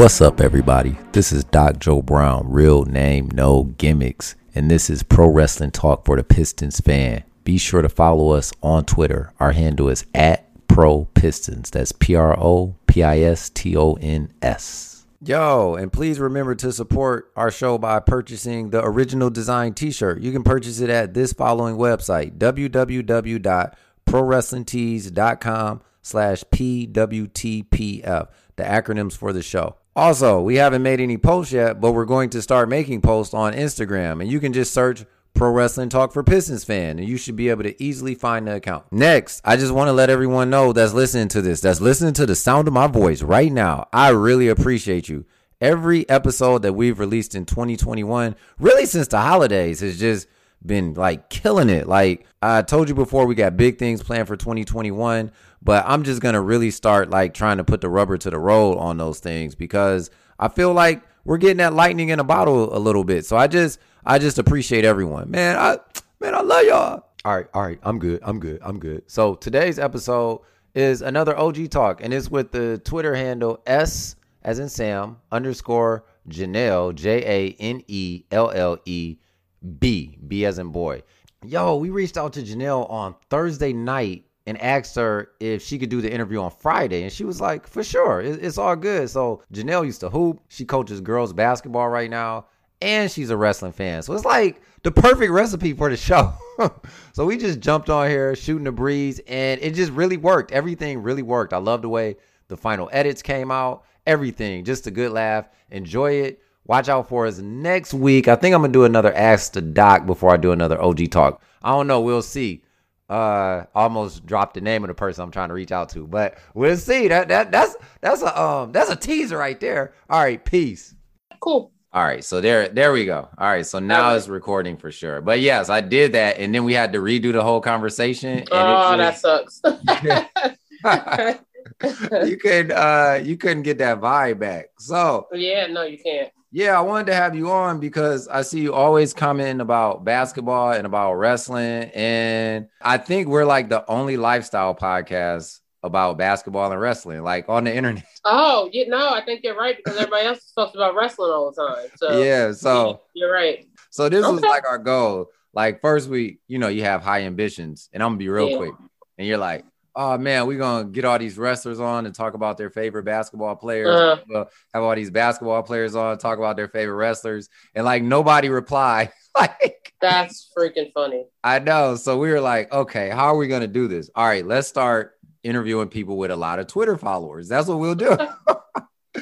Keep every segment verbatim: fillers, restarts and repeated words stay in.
What's up, everybody? This is Doc Joe Brown, real name, no gimmicks, and this is Pro Wrestling Talk for the Pistons fan. Be sure to follow us on Twitter. Our handle is at propistons. That's P R O P I S T O N S. Yo, and please remember to support our show by purchasing the original design t-shirt. You can purchase it at this following website, w w w dot pro wrestling tees dot com slash P W T P F, the acronyms for the show. Also, we haven't made any posts yet, but we're going to start making posts on Instagram, and you can just search Pro Wrestling Talk for Pistons Fan, and you should be able to easily find the account. Next, I just want to let everyone know that's listening to this, that's listening to the sound of my voice right now. I really appreciate you. Every episode that we've released in twenty twenty-one, really since the holidays, has just been like killing it. Like I told you before, we got big things planned for twenty twenty-one, but I'm just gonna really start like trying to put the rubber to the road on those things, because I feel like we're getting that lightning in a bottle a little bit. So I just I just appreciate everyone, man. I man I love y'all. All right, all right. I'm good. I'm good. I'm good. So today's episode is another O G talk, and it's with the Twitter handle S as in Sam underscore Janelle J A N E L L E. B, B as in boy. Yo, we reached out to Janelle on Thursday night and asked her if she could do the interview on Friday. And she was like, for sure, it's all good. So Janelle used to hoop. She coaches girls basketball right now. And she's a wrestling fan. So it's like the perfect recipe for the show. So we just jumped on here, shooting the breeze. And it just really worked. Everything really worked. I love the way the final edits came out. Everything. Just a good laugh. Enjoy it. Watch out for us next week. I think I'm going to do another Ask the Doc before I do another O G talk. I don't know. We'll see. Uh, almost dropped the name of the person I'm trying to reach out to, but we'll see. That that that's that's a um that's a teaser right there. All right, peace. Cool. All right, so there there we go. All right, so now right. It's recording for sure. But yes, I did that, and then we had to redo the whole conversation. And oh, just, that sucks. you could uh you couldn't get that vibe back. So yeah, no, you can't. Yeah, I wanted to have you on because I see you always commenting about basketball and about wrestling. And I think we're like the only lifestyle podcast about basketball and wrestling, like on the internet. Oh, you know, I think you're right, because everybody else talks about wrestling all the time. So yeah, so you're right. So this okay. was like our goal. Like first week, you know, you have high ambitions, and I'm gonna be real yeah. quick. And you're like, oh man, we're gonna get all these wrestlers on and talk about their favorite basketball players. Uh-huh. We'll have all these basketball players on, talk about their favorite wrestlers, and like nobody replied. Like that's freaking funny. I know. So we were like, okay, how are we gonna do this? All right, let's start interviewing people with a lot of Twitter followers. That's what we'll do.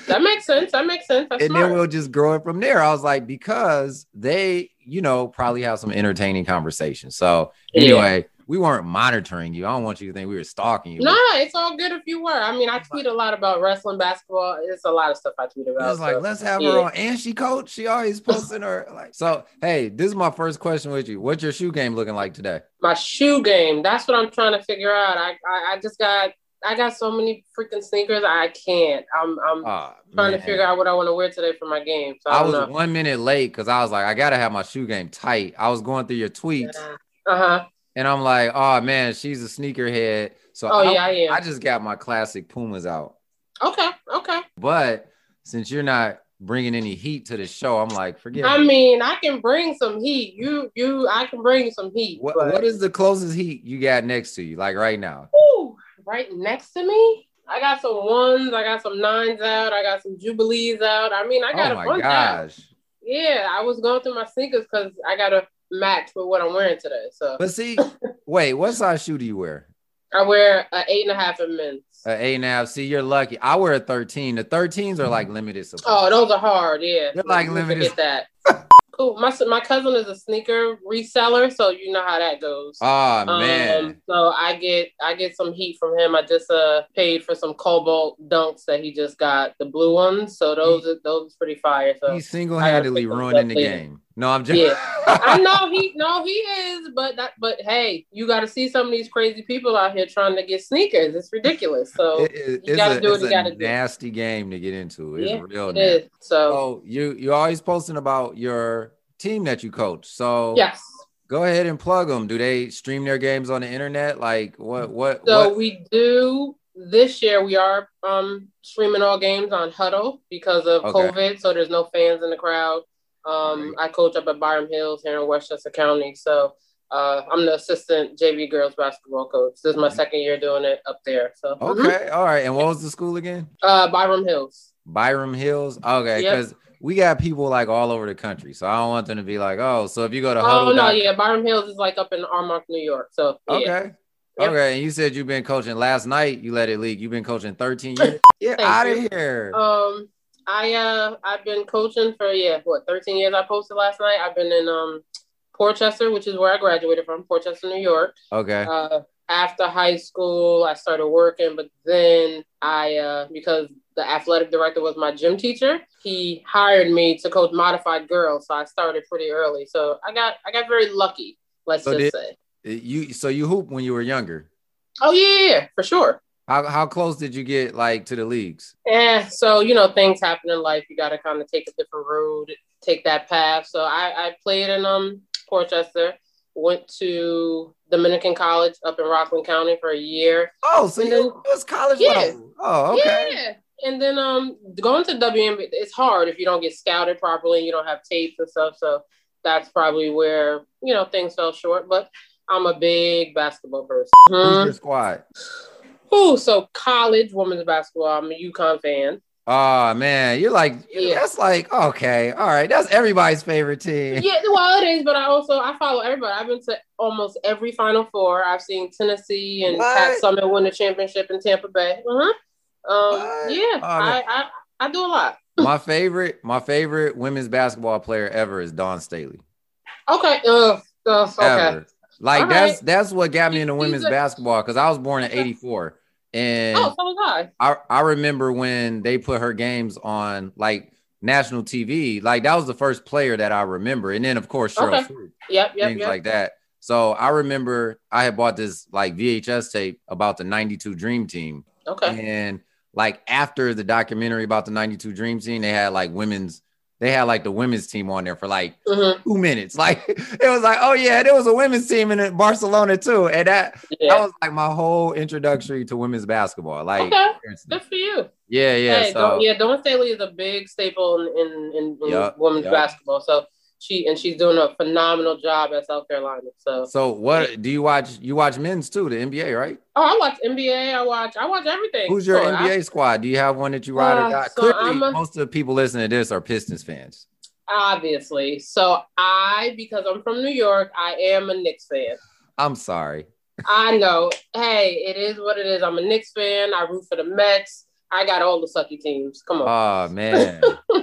That makes sense. That makes sense. That's and smart. Then we'll just grow it from there. I was like, because they, you know, probably have some entertaining conversations. So anyway. Yeah. We weren't monitoring you. I don't want you to think we were stalking you. No, nah, it's all good if you were. I mean, I tweet a lot about wrestling, basketball. It's a lot of stuff I tweet about. I was like, so, let's have yeah. her on. And she coach. She always posting her. Like, so, hey, this is my first question with you. What's your shoe game looking like today? My shoe game. That's what I'm trying to figure out. I I, I just got I got so many freaking sneakers. I can't. I'm I'm oh, trying man. to figure out what I want to wear today for my game. So I, I was know. one minute late because I was like, I got to have my shoe game tight. I was going through your tweets. Yeah. Uh-huh. And I'm like, oh, man, she's a sneakerhead. So oh, I, yeah, I, am. I just got my classic Pumas out. Okay, okay. But since you're not bringing any heat to the show, I'm like, forget I me. mean, I can bring some heat. You, you, I can bring some heat. What, but... what is the closest heat you got next to you, like right now? Ooh, right next to me? I got some ones. I got some nines out. I got some Jubilees out. I mean, I got oh my a bunch gosh. out. Yeah, I was going through my sneakers because I got a... match with what I'm wearing today. So, but see, wait, what size shoe do you wear? I wear an eight and a half in men's. An eight and a half. See, you're lucky. I wear a thirteen. The thirteens are like limited supply. Oh, those are hard. Yeah, they're like limited. Forget that. Cool. My my cousin is a sneaker reseller, so you know how that goes. Oh man. Um, so I get I get some heat from him. I just uh paid for some Cobalt Dunks that he just got, the blue ones. So those he, are those are pretty fire. So he's single handedly ruining the later. game. No, I'm just. Yeah. I know he. No, he is. But that. But hey, you got to see some of these crazy people out here trying to get sneakers. It's ridiculous. So it is, you got to do what you got to do. It's a nasty game to get into. It's yeah, real it nasty. Is. So, so you you're always posting about your team that you coach. So yes. Go ahead and plug them. Do they stream their games on the internet? Like what? What? So what? we do. this year we are um, streaming all games on Huddle because of okay. COVID, so there's no fans in the crowd. Um, right. I coach up at Byram Hills here in Westchester County, so uh, I'm the assistant J V girls basketball coach. This is my right. second year doing it up there. So okay, mm-hmm. all right. And what was the school again? Uh, Byram Hills. Byram Hills. Okay, because yep. we got people like all over the country, so I don't want them to be like, oh, so if you go to Huddle. Oh no, doc- yeah, Byram Hills is like up in Armonk, New York. So yeah. okay. Yep. Okay, and you said you've been coaching. Last night you let it leak. You've been coaching thirteen years. Get out of here. Um, I uh, I've been coaching for yeah, what thirteen years. I posted last night. I've been in um, Portchester, which is where I graduated from, Portchester, New York. Okay. Uh, after high school, I started working, but then I uh, because the athletic director was my gym teacher, he hired me to coach modified girls. So I started pretty early. So I got I got very lucky. Let's so just did- say. You so you hooped when you were younger? Oh yeah, yeah, for sure. How how close did you get like to the leagues? Yeah, so you know things happen in life. You got to kind of take a different road, take that path. So I, I played in um Portchester, went to Dominican College up in Rockland County for a year. Oh, so you, then, it was college yeah. level. Oh, okay. Yeah. And then um going to W N B A, it's hard if you don't get scouted properly and you don't have tapes and stuff. So that's probably where you know things fell short, but. I'm a big basketball person. Mm-hmm. Who's your squad? Oh, so college women's basketball. I'm a UConn fan. Oh, man. You're like, yeah. that's like, okay. All right. That's everybody's favorite team. Yeah, well, it is. But I also, I follow everybody. I've been to almost every Final Four. I've seen Tennessee and what? Pat Summitt win the championship in Tampa Bay. Uh-huh. Um, yeah, oh, I, I, I do a lot. my favorite, my favorite women's basketball player ever is Dawn Staley. Okay. Uh, uh, okay. Ever. Like all that's right. that's what got me into women's a- basketball because I was born in eighty-four, and oh, so was I. I I remember when they put her games on like national T V. Like that was the first player that I remember, and then of course Cheryl Swoopes, okay. yep, yep, things yep. like that. So I remember I had bought this like V H S tape about the ninety-two Dream Team. Okay, and like after the documentary about the ninety-two Dream Team, they had like women's. They had like the women's team on there for like mm-hmm. two minutes. Like it was like, oh yeah, there was a women's team in Barcelona too. And that, yeah. that was like my whole introductory to women's basketball. Like okay. good for you. Yeah, yeah. Hey, so. Dawn, yeah, Dawn Staley is a big staple in, in, in, in yep, women's yep. basketball. So she and she's doing a phenomenal job at South Carolina. So So what yeah. do you watch you watch men's too, the N B A, right? Oh, I watch N B A, I watch I watch everything. Who's your so N B A I, squad? Do you have one that you ride uh, or die? So clearly a, most of the people listening to this are Pistons fans. Obviously. So I, because I'm from New York, I am a Knicks fan. I'm sorry. I know. Hey, it is what it is. I'm a Knicks fan. I root for the Mets. I got all the sucky teams. Come on. Oh man.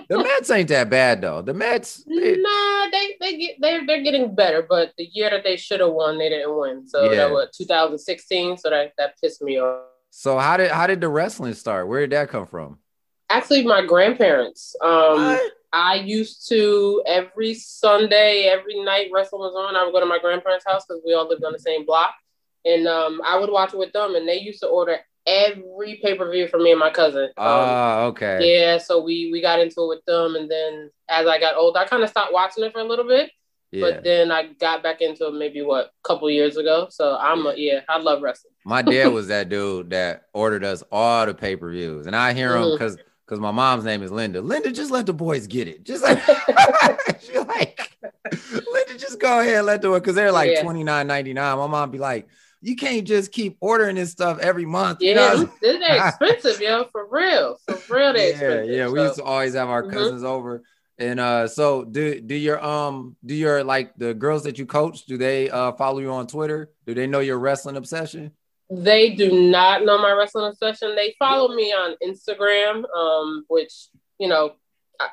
The Mets ain't that bad though. The Mets they... Nah, they they get they're they're getting better, but the year that they should have won, they didn't win. So yeah. that was two thousand sixteen. So that, that pissed me off. So how did how did the wrestling start? Where did that come from? Actually, my grandparents. Um what? I used to every Sunday, every night wrestling was on, I would go to my grandparents' house because we all lived on the same block. And um I would watch it with them, and they used to order every pay-per-view for me and my cousin. Oh, um, okay. Yeah, so we we got into it with them, and then as I got older, I kind of stopped watching it for a little bit. Yeah. But then I got back into it maybe what a couple years ago. So I'm yeah, a, yeah I love wrestling. My dad was that dude that ordered us all the pay-per-views, and I hear him because mm-hmm. because my mom's name is Linda. Linda, just let the boys get it. Just like she's like Linda, just go ahead and let the because they're like yeah. twenty-nine ninety-nine. My mom be like. You can't just keep ordering this stuff every month. Yeah, you know? They're expensive, yo, for real. For real, they're yeah, expensive. Yeah, yeah. So. We used to always have our cousins mm-hmm. over. And uh, so do do your um do your like the girls that you coach, do they uh follow you on Twitter? Do they know your wrestling obsession? They do not know my wrestling obsession. They follow me on Instagram, um, which you know,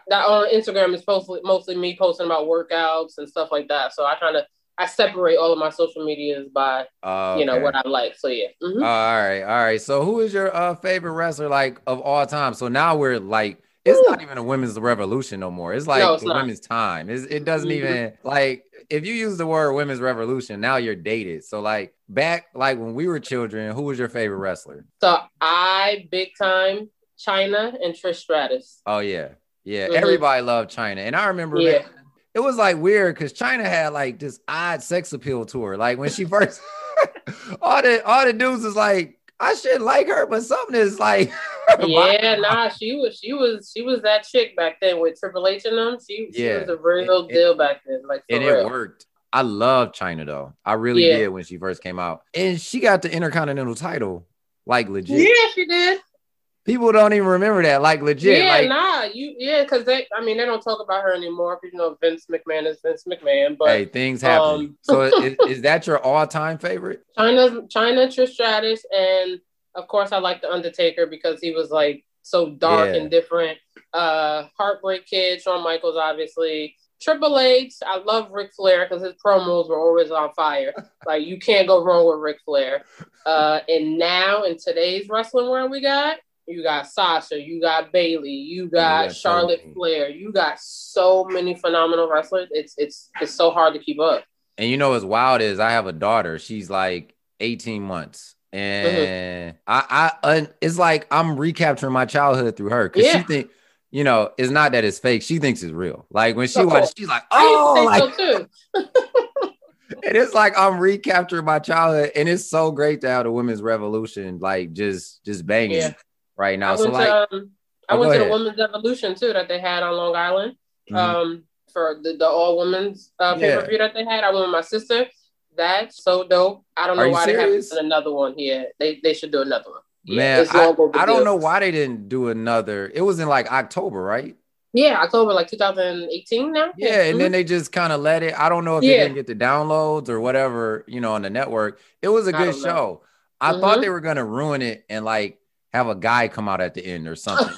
that on Instagram is mostly mostly me posting about workouts and stuff like that. So I kind of I separate all of my social medias by, uh, okay. you know, what I like. So, yeah. Mm-hmm. All right. All right. So who is your uh, favorite wrestler, like, of all time? So now we're like, it's Ooh. Not even a women's revolution no more. It's like no, it's the not. Women's time. It's, it doesn't mm-hmm. even like if you use the word women's revolution, now you're dated. So like back like when we were children, who was your favorite wrestler? So I big time Chyna and Trish Stratus. Oh, yeah. Yeah. Mm-hmm. Everybody loved Chyna. And I remember yeah. that, it was like weird because Chyna had like this odd sex appeal to her. Like when she first, all the all the dudes was like, I shouldn't like her, but something is like. Yeah, nah, she was, she was, she was that chick back then with Triple H and them. She, yeah. she was a real it, deal it, back then, like for and real. It worked. I love Chyna though. I really yeah. did when she first came out, and she got the Intercontinental title, like legit. Yeah, she did. People don't even remember that, like legit. Yeah, like, nah, you yeah, because they, I mean, they don't talk about her anymore. You know, Vince McMahon is Vince McMahon, but hey, things happen. Um, so, is, is that your all-time favorite? Chyna, Chyna, Trish Stratus, and of course, I like the Undertaker because he was like so dark yeah. and different. Uh, Heartbreak Kid, Shawn Michaels, obviously. Triple H, I love Ric Flair because his promos were always on fire. Like, you can't go wrong with Ric Flair. Uh, and now, in today's wrestling world we got, you got Sasha, you got Bayley, you got yeah, Charlotte totally. Flair. You got so many phenomenal wrestlers. It's it's it's so hard to keep up. And you know what's wild is I have a daughter. She's like eighteen months. And mm-hmm. I, I it's like I'm recapturing my childhood through her. Because yeah. she think, you know, it's not that it's fake. She thinks it's real. Like when she so watches, cool. she's like, oh, I used to think like, so too. And it's like I'm recapturing my childhood. And it's so great to have the women's revolution, like just just banging yeah. right now. I so like to, um, I oh, went to ahead. the Women's Evolution too that they had on Long Island. Mm-hmm. Um, for the, the all women's uh pay-per-view yeah. that they had. I went with my sister. That's so dope. I don't know why serious? they haven't done another one. Yeah, they they should do another one. Man, yeah, I, I don't know why they didn't do another. It was in like October, right? Yeah, October, like two thousand eighteen now. Yeah, mm-hmm. and then they just kind of let it. I don't know if yeah. they didn't get the downloads or whatever, you know, on the network. It was a I good show. I mm-hmm. thought they were gonna ruin it and like have a guy come out at the end or something.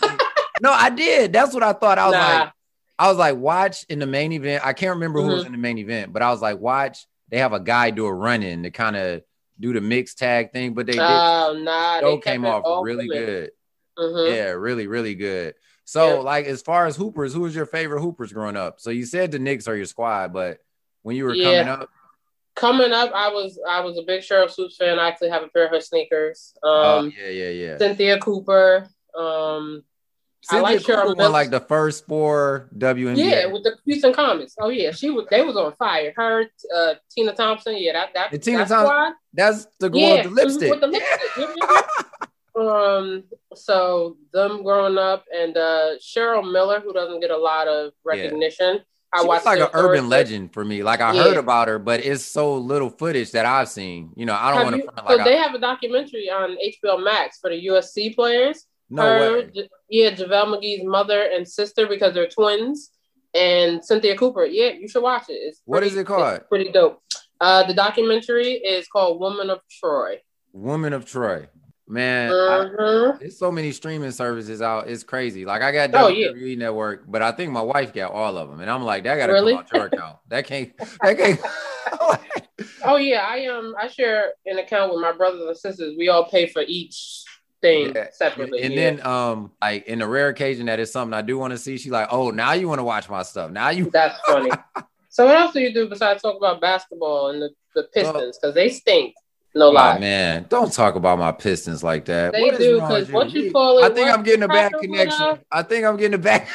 No, I did. That's what I thought. I was nah. like, I was like, watch in the main event. I can't remember mm-hmm. who was in the main event, but I was like, watch. They have a guy do a run-in to kind of do the mixed tag thing, but they did. Oh, nah, the show came off really good. Mm-hmm. Yeah, really, really good. So, yeah. like, as far as Hoopers, who was your favorite Hoopers growing up? So you said the Knicks are your squad, but when you were yeah. coming up, Coming up, I was I was a big Cheryl Swoopes fan. I actually have a pair of her sneakers. Um, oh, yeah, yeah, yeah. Cynthia Cooper. Um, Cynthia I like Cheryl Miller. Won like the first four W N B A. Yeah, with the Houston Comets. Oh yeah, she was. They was on fire. Her, uh, Tina Thompson. Yeah, that that. And Tina that's Thompson. Why. That's the girl yeah, with the lipstick. With the lipstick. um. So them growing up, and uh, Cheryl Miller, who doesn't get a lot of recognition. Yeah. I she watched was like an urban legend for me. Like I yeah. heard about her, but it's so little footage that I've seen. You know, I don't want to. So like they I, have a documentary on H B O Max for the U S C players. No her, way. J- yeah, JaVale McGee's mother and sister because they're twins, and Cynthia Cooper. Yeah, you should watch it. It's pretty, what is it called? It's pretty dope. Uh, the documentary is called Woman of Troy. Woman of Troy. Man, mm-hmm. I, there's so many streaming services out. It's crazy. Like I got oh, W W E yeah. Network, but I think my wife got all of them, and I'm like, that gotta really? come out dark out. That can't. That can't. Oh yeah, I um, I share an account with my brothers and sisters. We all pay for each thing yeah. separately. And yeah. then um, like in the rare occasion that is something I do want to see, she like, oh, now you want to watch my stuff. Now you. That's funny. So what else do you do besides talk about basketball and the, the Pistons because they stink? No lie, oh, man. Don't talk about my Pistons like that. They what do because what you call it. I think I'm getting a bad connection. I think I'm getting a bad.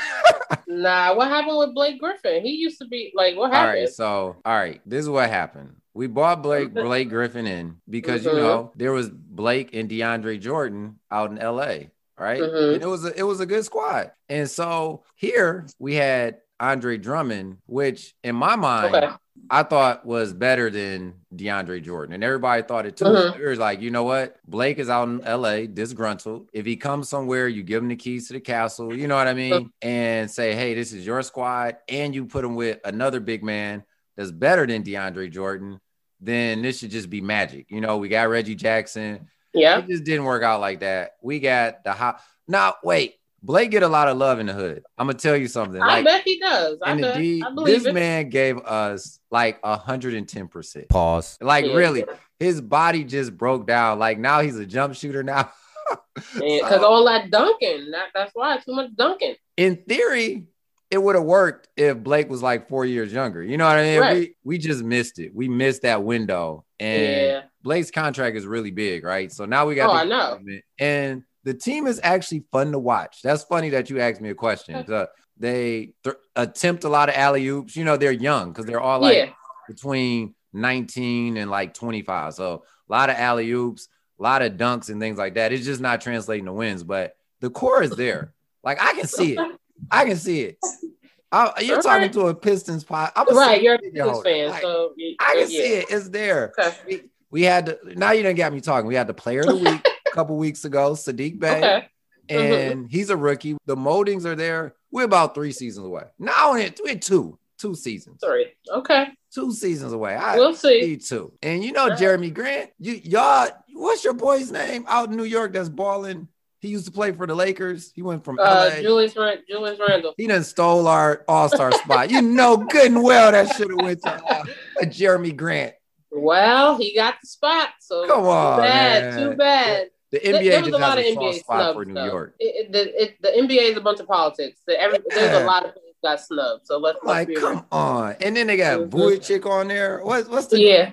Nah, what happened with Blake Griffin? He used to be like, what happened? All right, so all right, this is what happened. We bought Blake Blake Griffin in because mm-hmm. you know there was Blake and DeAndre Jordan out in L A, right? Mm-hmm. And it was a, it was a good squad, and so here we had Andre Drummond, which in my mind. Okay. I thought was better than DeAndre Jordan. And everybody thought it too. Mm-hmm. It was like, you know what? Blake is out in L A, disgruntled. If he comes somewhere, you give him the keys to the castle, you know what I mean? Mm-hmm. And say, hey, this is your squad. And you put him with another big man that's better than DeAndre Jordan. Then this should just be magic. You know, we got Reggie Jackson. Yeah. It just didn't work out like that. We got the hot. Now, wait. Blake get a lot of love in the hood. I'm going to tell you something. Like, I bet he does. I, bet. D, I believe This it. man gave us like one hundred ten percent. Pause. Like yeah. really, his body just broke down. Like now he's a jump shooter now. Because so, all that dunking. That, that's why too much dunking. In theory, it would have worked if Blake was like four years younger. You know what I mean? Right. We, we just missed it. We missed that window. And yeah. Blake's contract is really big, right? So now we got. Oh, I know. And the team is actually fun to watch. That's funny that you asked me a question. So they th- attempt a lot of alley-oops. You know, they're young because they're all like yeah. between nineteen and like twenty-five. So a lot of alley-oops, a lot of dunks and things like that. It's just not translating to wins, but the core is there. Like, I can see it. I can see it. I, you're right. Talking to a Pistons pod. I'm right, you're a Pistons fan. Like, so you, I can yeah. see it. It's there. Okay. We, we had to, now you done got me talking. We had the player of the week a couple weeks ago, Saddiq Bey. Okay. And mm-hmm. he's a rookie. The moldings are there. We're about three seasons away. Now we're two. Two seasons. Three. Okay. Two seasons away. I we'll see. Two. And you know, Jerami Grant, you, y'all, what's your boy's name out in New York that's balling? He used to play for the Lakers. He went from uh, L A. Julius, Rand- Julius Randle. He done stole our all-star spot. You know good and well that should have went to uh, Jerami Grant. Well, he got the spot. So come on, too bad. Man. Too bad. Yeah. The N B A there was a lot of N B A snubs for New though. York. It, it, it, it, the N B A is a bunch of politics. So every, yeah. There's a lot of things got snubbed. So let's, let's like, be come right. on. And then they got mm-hmm. Vujicic on there. What, what's the yeah?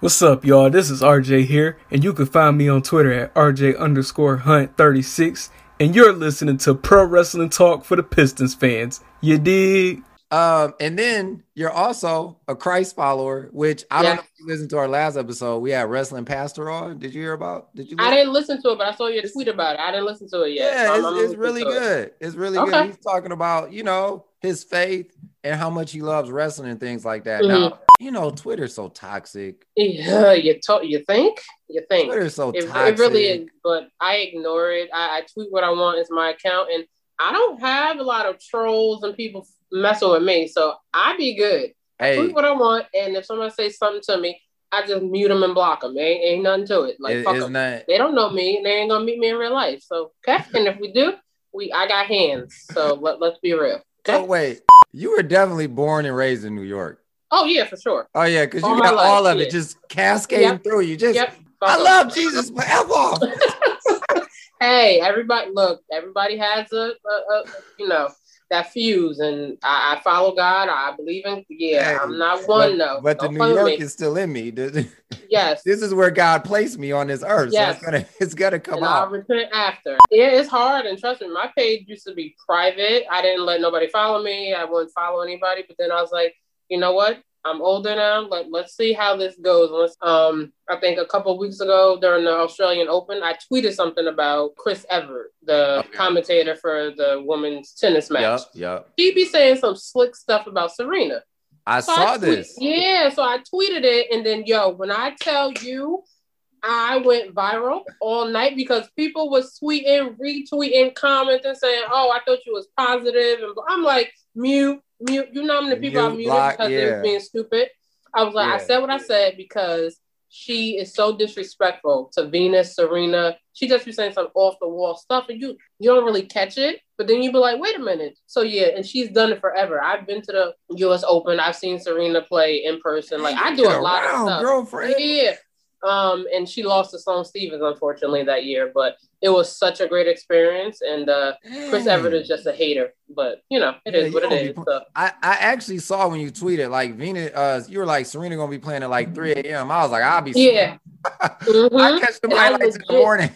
What's up, y'all? This is R J here, and you can find me on Twitter at RJ underscore Hunt thirty six. And you're listening to Pro Wrestling Talk for the Pistons fans. You dig? Um, and then you're also a Christ follower, which I yeah. don't know if you listened to our last episode. We had Wrestling Pastor on. Did you hear about? Did you? Listen? I didn't listen to it, but I saw your tweet about it. I didn't listen to it yet. Yeah, so it's, it's really good. It. It's really okay. good. He's talking about, you know, his faith and how much he loves wrestling and things like that. Mm-hmm. Now, you know, Twitter's so toxic. Yeah, you to- you think? You think. Twitter's so it, toxic. It really is, but I ignore it. I, I tweet what I want. It's my account, and I don't have a lot of trolls and people messing with me, so I be good. Hey. Tweet what I want, and if somebody says something to me, I just mute them and block them. There ain't, ain't nothing to it. Like, it, fuck them. Not... They don't know me, and they ain't gonna meet me in real life. So, okay, and if we do, we I got hands. So let, let's be real. Okay? Oh wait, you were definitely born and raised in New York. Oh yeah, for sure. Oh yeah, because you got life, all of yeah. it just cascading yep. through you. Just yep. I them. Love Jesus, but F off. Hey, everybody! Look, everybody has a, a, a you know. That fuse, and I, I follow God. I believe in, yeah, hey, I'm not one, but, though. But don't the New York is still in me. Yes. This is where God placed me on this earth. Yes. So it's gonna, it's gonna come and out. I'll repent after. Yeah, it's hard, and trust me, my page used to be private. I didn't let nobody follow me. I wouldn't follow anybody, but then I was like, you know what? I'm older now. Let, let's see how this goes. Let's, um, I think a couple of weeks ago during the Australian Open, I tweeted something about Chris Evert, the okay. commentator for the women's tennis match. Yep, yep. She be saying some slick stuff about Serena. I so saw I tweet- this. Yeah, so I tweeted it. And then, yo, when I tell you I went viral all night because people was tweeting, retweeting, commenting, saying, oh, I thought you was positive. And I'm like, mute. Mute, you know how many people mute, I muted block, because yeah. they were being stupid. I was like, yeah. I said what I said because she is so disrespectful to Venus, Serena. She just be saying some off the wall stuff, and you you don't really catch it. But then you be like, wait a minute. So yeah, and she's done it forever. I've been to the U S Open. I've seen Serena play in person. Like I do a lot around, of stuff. Girlfriend. Yeah. Um, and she lost to Sloane Stephens, unfortunately, that year. But it was such a great experience. And uh, Chris Evert is just a hater. But, you know, it yeah, is what it is. Pl- so. I, I actually saw when you tweeted, like, Venus, uh, you were like, Serena going to be playing at, like, three a.m. I was like, I'll be Yeah. mm-hmm. I catch the highlights in the morning.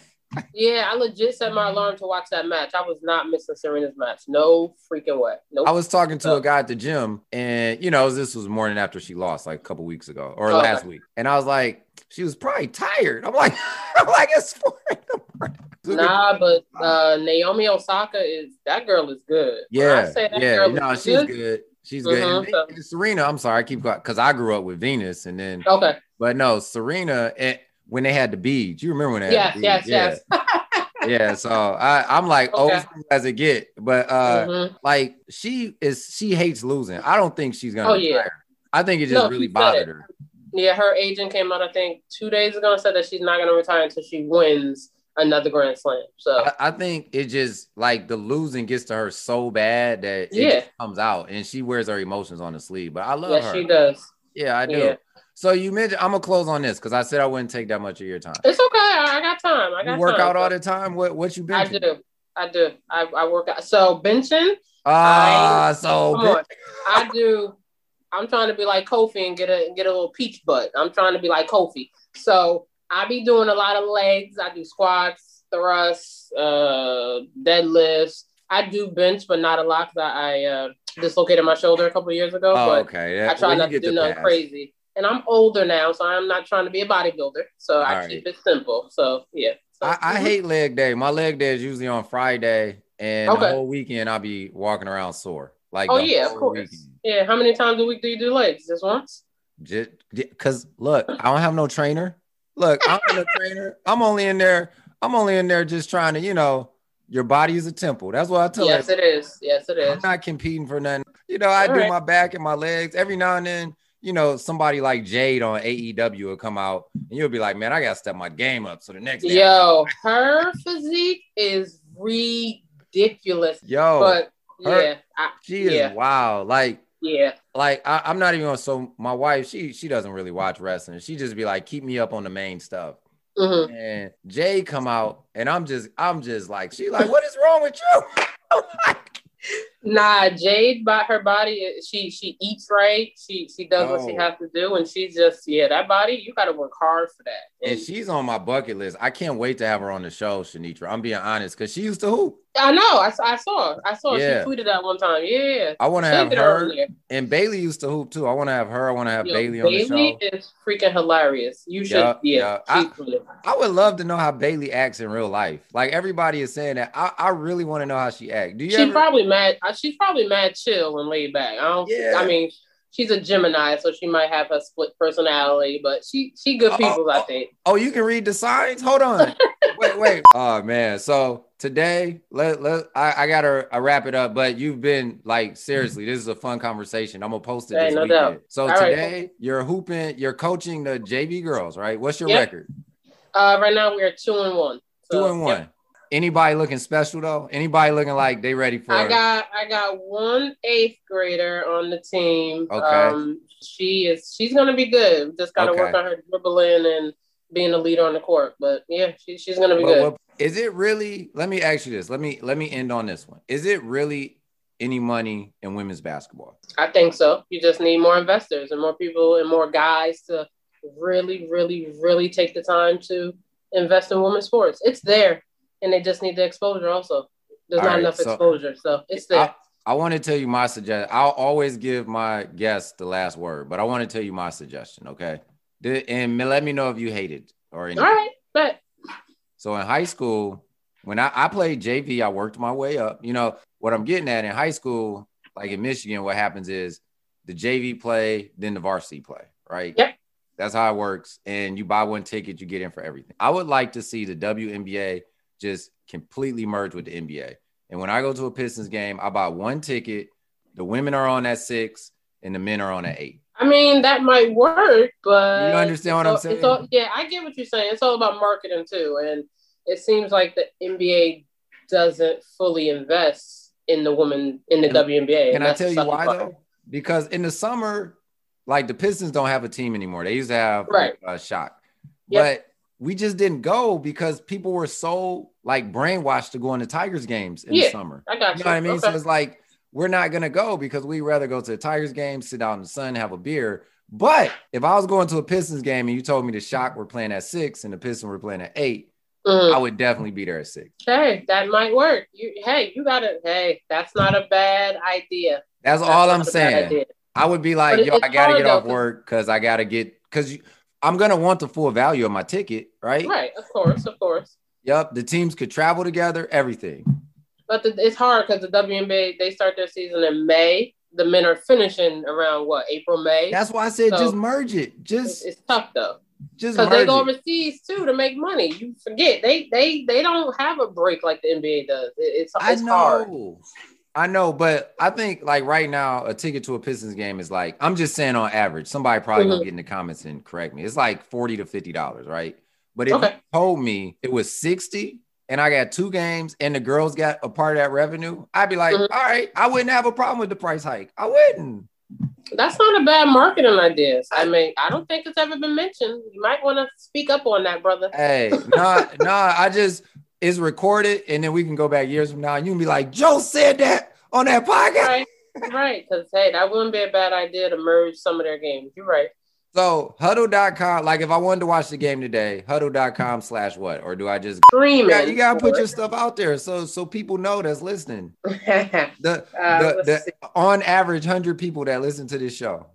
Yeah, I legit set my alarm to watch that match. I was not missing Serena's match. No freaking way. Nope. I was talking to oh. a guy at the gym, and, you know, this was morning after she lost, like, a couple weeks ago or oh, last okay. week. And I was like, she was probably tired. I'm like, I'm like, it's four in the morning. Nah, but uh, Naomi Osaka is, that girl is good. Yeah, I say that yeah. girl no, is she's good. good. She's mm-hmm, good. And so. Serena, I'm sorry, I keep going, because I grew up with Venus, and then, okay. but no, Serena, and, when they had the beads. You remember when they yes, had the beads? Yes, yeah. yes, yes. yeah, so I, I'm like, okay. old as it get. But, uh, mm-hmm. like, she is, she hates losing. I don't think she's going to oh, retire. Yeah. I think it just no, really bothered it. her. Yeah, her agent came out, I think, two days ago and said that she's not going to retire until she wins another Grand Slam. So I, I think it just, like, the losing gets to her so bad that yeah. it just comes out. And she wears her emotions on the sleeve. But I love yes, her. Yes, she does. Yeah, I do. Yeah. So you mentioned, I'm going to close on this because I said I wouldn't take that much of your time. It's okay. I got time. I got you work time. Out all the time? What What you benching? I do. I do. I, I work out. So benching. Ah, uh, so. Ben- I do. I'm trying to be like Kofi and get a get a little peach butt. I'm trying to be like Kofi. So I be doing a lot of legs. I do squats, thrusts, uh, deadlifts. I do bench, but not a lot because I, I uh, dislocated my shoulder a couple of years ago. Oh, but okay. That, I try not to do nothing crazy. and I'm older now, so I'm not trying to be a bodybuilder. So I right. keep it simple. So yeah. So, I, I hate leg day. My leg day is usually on Friday, and okay. the whole weekend I'll be walking around sore. Like, oh yeah, of course. Weekend. Yeah. How many times a week do you do legs? Just once? Just because look, I don't have no trainer. Look, I'm no trainer. I'm only in there. I'm only in there just trying to, you know, your body is a temple. That's what I tell you. Yes, it is. Yes, it is. I'm not competing for nothing. You know, I All do right. my back and my legs every now and then. You know, somebody like Jade on A E W will come out and you'll be like, man, I got to step my game up. So the next day. Yo, her physique is ridiculous. Yo, but her, yeah. I, she is yeah. wild. Like, yeah. Like, I, I'm not even going to. So my wife, she she doesn't really watch wrestling. She just be like, keep me up on the main stuff. Mm-hmm. And Jade come out and I'm just, I'm just like, she like, what is wrong with you? I'm like, nah, Jade, by her body, she she eats right. She she does oh. what she has to do, and she's just yeah, that body. You got to work hard for that. And, and she's on my bucket list. I can't wait to have her on the show, Shanitra. I'm being honest, because she used to hoop. I know. I, I saw. I saw. Yeah. She tweeted that one time. Yeah. I want to have her, her and Bayley used to hoop too. I want to have her. I want to have Yo, Bayley on Bayley the show. Bayley is freaking hilarious. You should. Yep, yeah. Yep. I, I would love to know how Bayley acts in real life. Like everybody is saying that. I, I really want to know how she acts. Do you? She ever, probably mad. She's probably mad, chill, and laid back. I don't. Yeah. I mean, she's a Gemini, so she might have her split personality, but she she good people, oh, I think. Oh, you can read the signs. Hold on. wait, wait. Oh man. So. Today, let let I, I gotta I wrap it up, but you've been like seriously, this is a fun conversation. I'm gonna post it hey, this no weekend. Doubt. So all today right. you're hooping, you're coaching the J V girls, right? What's your yep. record? Uh, right now we are two and one. So, two and one. Yep. Anybody looking special though? Anybody looking like they ready for? I it? got I got one eighth grader on the team. Okay, um, she is she's gonna be good. Just gotta okay. work on her dribbling and being a leader on the court, but yeah, she, she's gonna be well, good. Well, is it really, let me ask you this. Let me, let me end on this one. Is it really any money in women's basketball? I think so. You just need more investors and more people and more guys to really, really, really take the time to invest in women's sports. It's there. And they just need the exposure also. There's All not right, enough so exposure. So it's there. I, I want to tell you my suggestion. I'll always give my guests the last word, but I want to tell you my suggestion. Okay. And let me know if you hate it or anything. All right. But so in high school, when I, I played J V, I worked my way up. You know, what I'm getting at in high school, like in Michigan, what happens is the J V play, then the varsity play, right? Yep. That's how it works. And you buy one ticket, you get in for everything. I would like to see the W N B A just completely merge with the N B A. And when I go to a Pistons game, I buy one ticket. The women are on at six and the men are on at eight. I mean, that might work, but you understand what all, I'm saying? All, yeah, I get what you're saying. It's all about marketing too. And it seems like the N B A doesn't fully invest in the women in the W N B A. Can I tell you why though? Because in the summer, like the Pistons don't have a team anymore. They used to have right. a shot, yep. but we just didn't go because people were so like brainwashed to go into Tigers games in yeah, the summer. I got you. You know what I mean? Okay. So it's like, we're not going to go because we'd rather go to the Tigers game, sit out in the sun, have a beer. But if I was going to a Pistons game and you told me the Shock were playing at six and the Pistons were playing at eight, mm. I would definitely be there at six. Hey, that might work. You, hey, you got to, hey, that's not a bad idea. That's, that's all I'm saying. I would be like, yo, I got to get off work because I got to get, because I'm going to want the full value of my ticket, right? Right, of course, of course. Yep, the teams could travel together, everything. But the, it's hard because the W N B A, they start their season in May. The men are finishing around, what, April, May? That's why I said so just merge it. Just It's, it's tough, though. Just because they go overseas, too, to make money. You forget. They they they don't have a break like the N B A does. It, it's, it's I know. hard. I know, but I think, like, right now, a ticket to a Pistons game is like, I'm just saying on average. Somebody probably mm-hmm. going to get in the comments and correct me. It's like forty to fifty dollars, right? But if okay. you told me it was sixty dollars, and I got two games and the girls got a part of that revenue, I'd be like, mm-hmm. all right, I wouldn't have a problem with the price hike. I wouldn't. That's not a bad marketing idea. I mean, I don't think it's ever been mentioned. You might want to speak up on that, brother. Hey, nah, nah, I just, it's recorded and then we can go back years from now and you can be like, Joe said that on that podcast. Right, right. Because, hey, that wouldn't be a bad idea to merge some of their games. You're right. So huddle dot com, like if I wanted to watch the game today, huddle dot com slash what? Or do I just stream it? You got to put your stuff out there so so people know that's listening. The, the, uh, the on average one hundred people that listen to this show.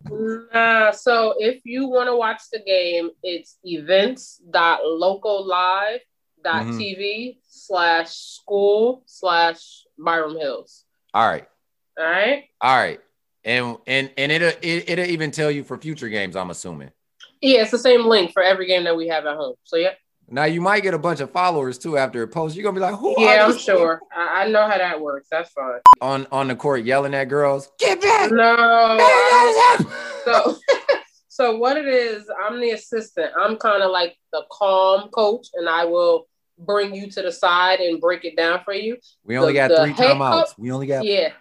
Uh, so if you want to watch the game, it's events dot local live dot t v slash school slash Byram Hills. All right. All right. All right. And and and it'll it, it'll even tell you for future games, I'm assuming. Yeah, it's the same link for every game that we have at home. So yeah. Now you might get a bunch of followers too after a post. You're gonna be like, who? Yeah, are I'm sure. I, I know how that works. That's fine. On on the court yelling at girls, get back. No. I, so so what it is, I'm the assistant. I'm kind of like the calm coach, and I will bring you to the side and break it down for you. We only the, got the three timeouts. We only got yeah.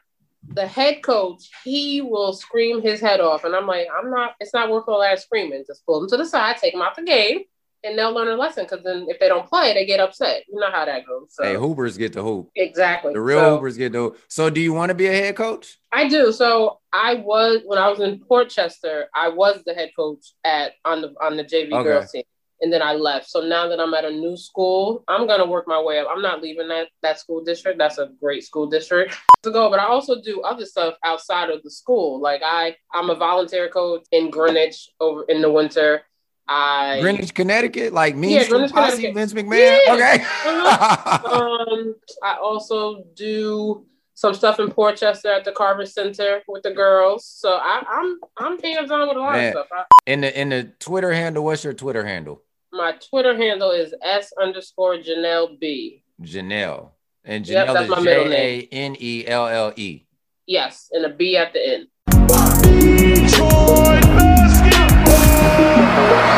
The head coach, he will scream his head off. And I'm like, I'm not, it's not worth all that screaming. Just pull them to the side, take them out the game, and they'll learn a lesson. Because then if they don't play, they get upset. You know how that goes. So. Hey, hoopers get the hoop. Exactly. The real so, hoopers get the hoop. So do you want to be a head coach? I do. So I was, when I was in Port Chester, I was the head coach at on the, on the J V okay. girls team. And then I left. So now that I'm at a new school, I'm going to work my way up. I'm not leaving that, that school district. That's a great school district to go. But I also do other stuff outside of the school. Like I, I'm a volunteer coach in Greenwich over in the winter. I Greenwich, Connecticut? Like me? Yeah, Greenwich, Connecticut. Vince McMahon? Yeah. Okay. uh-huh. um, I also do some stuff in Port Chester at the Carver Center with the girls. So I, I'm I'm hands on with a lot Man. of stuff. I, in the in the Twitter handle, what's your Twitter handle? My Twitter handle is S underscore Janelle B. Janelle. And Janelle yep, is J A N E L L E. Yes, and a B at the end.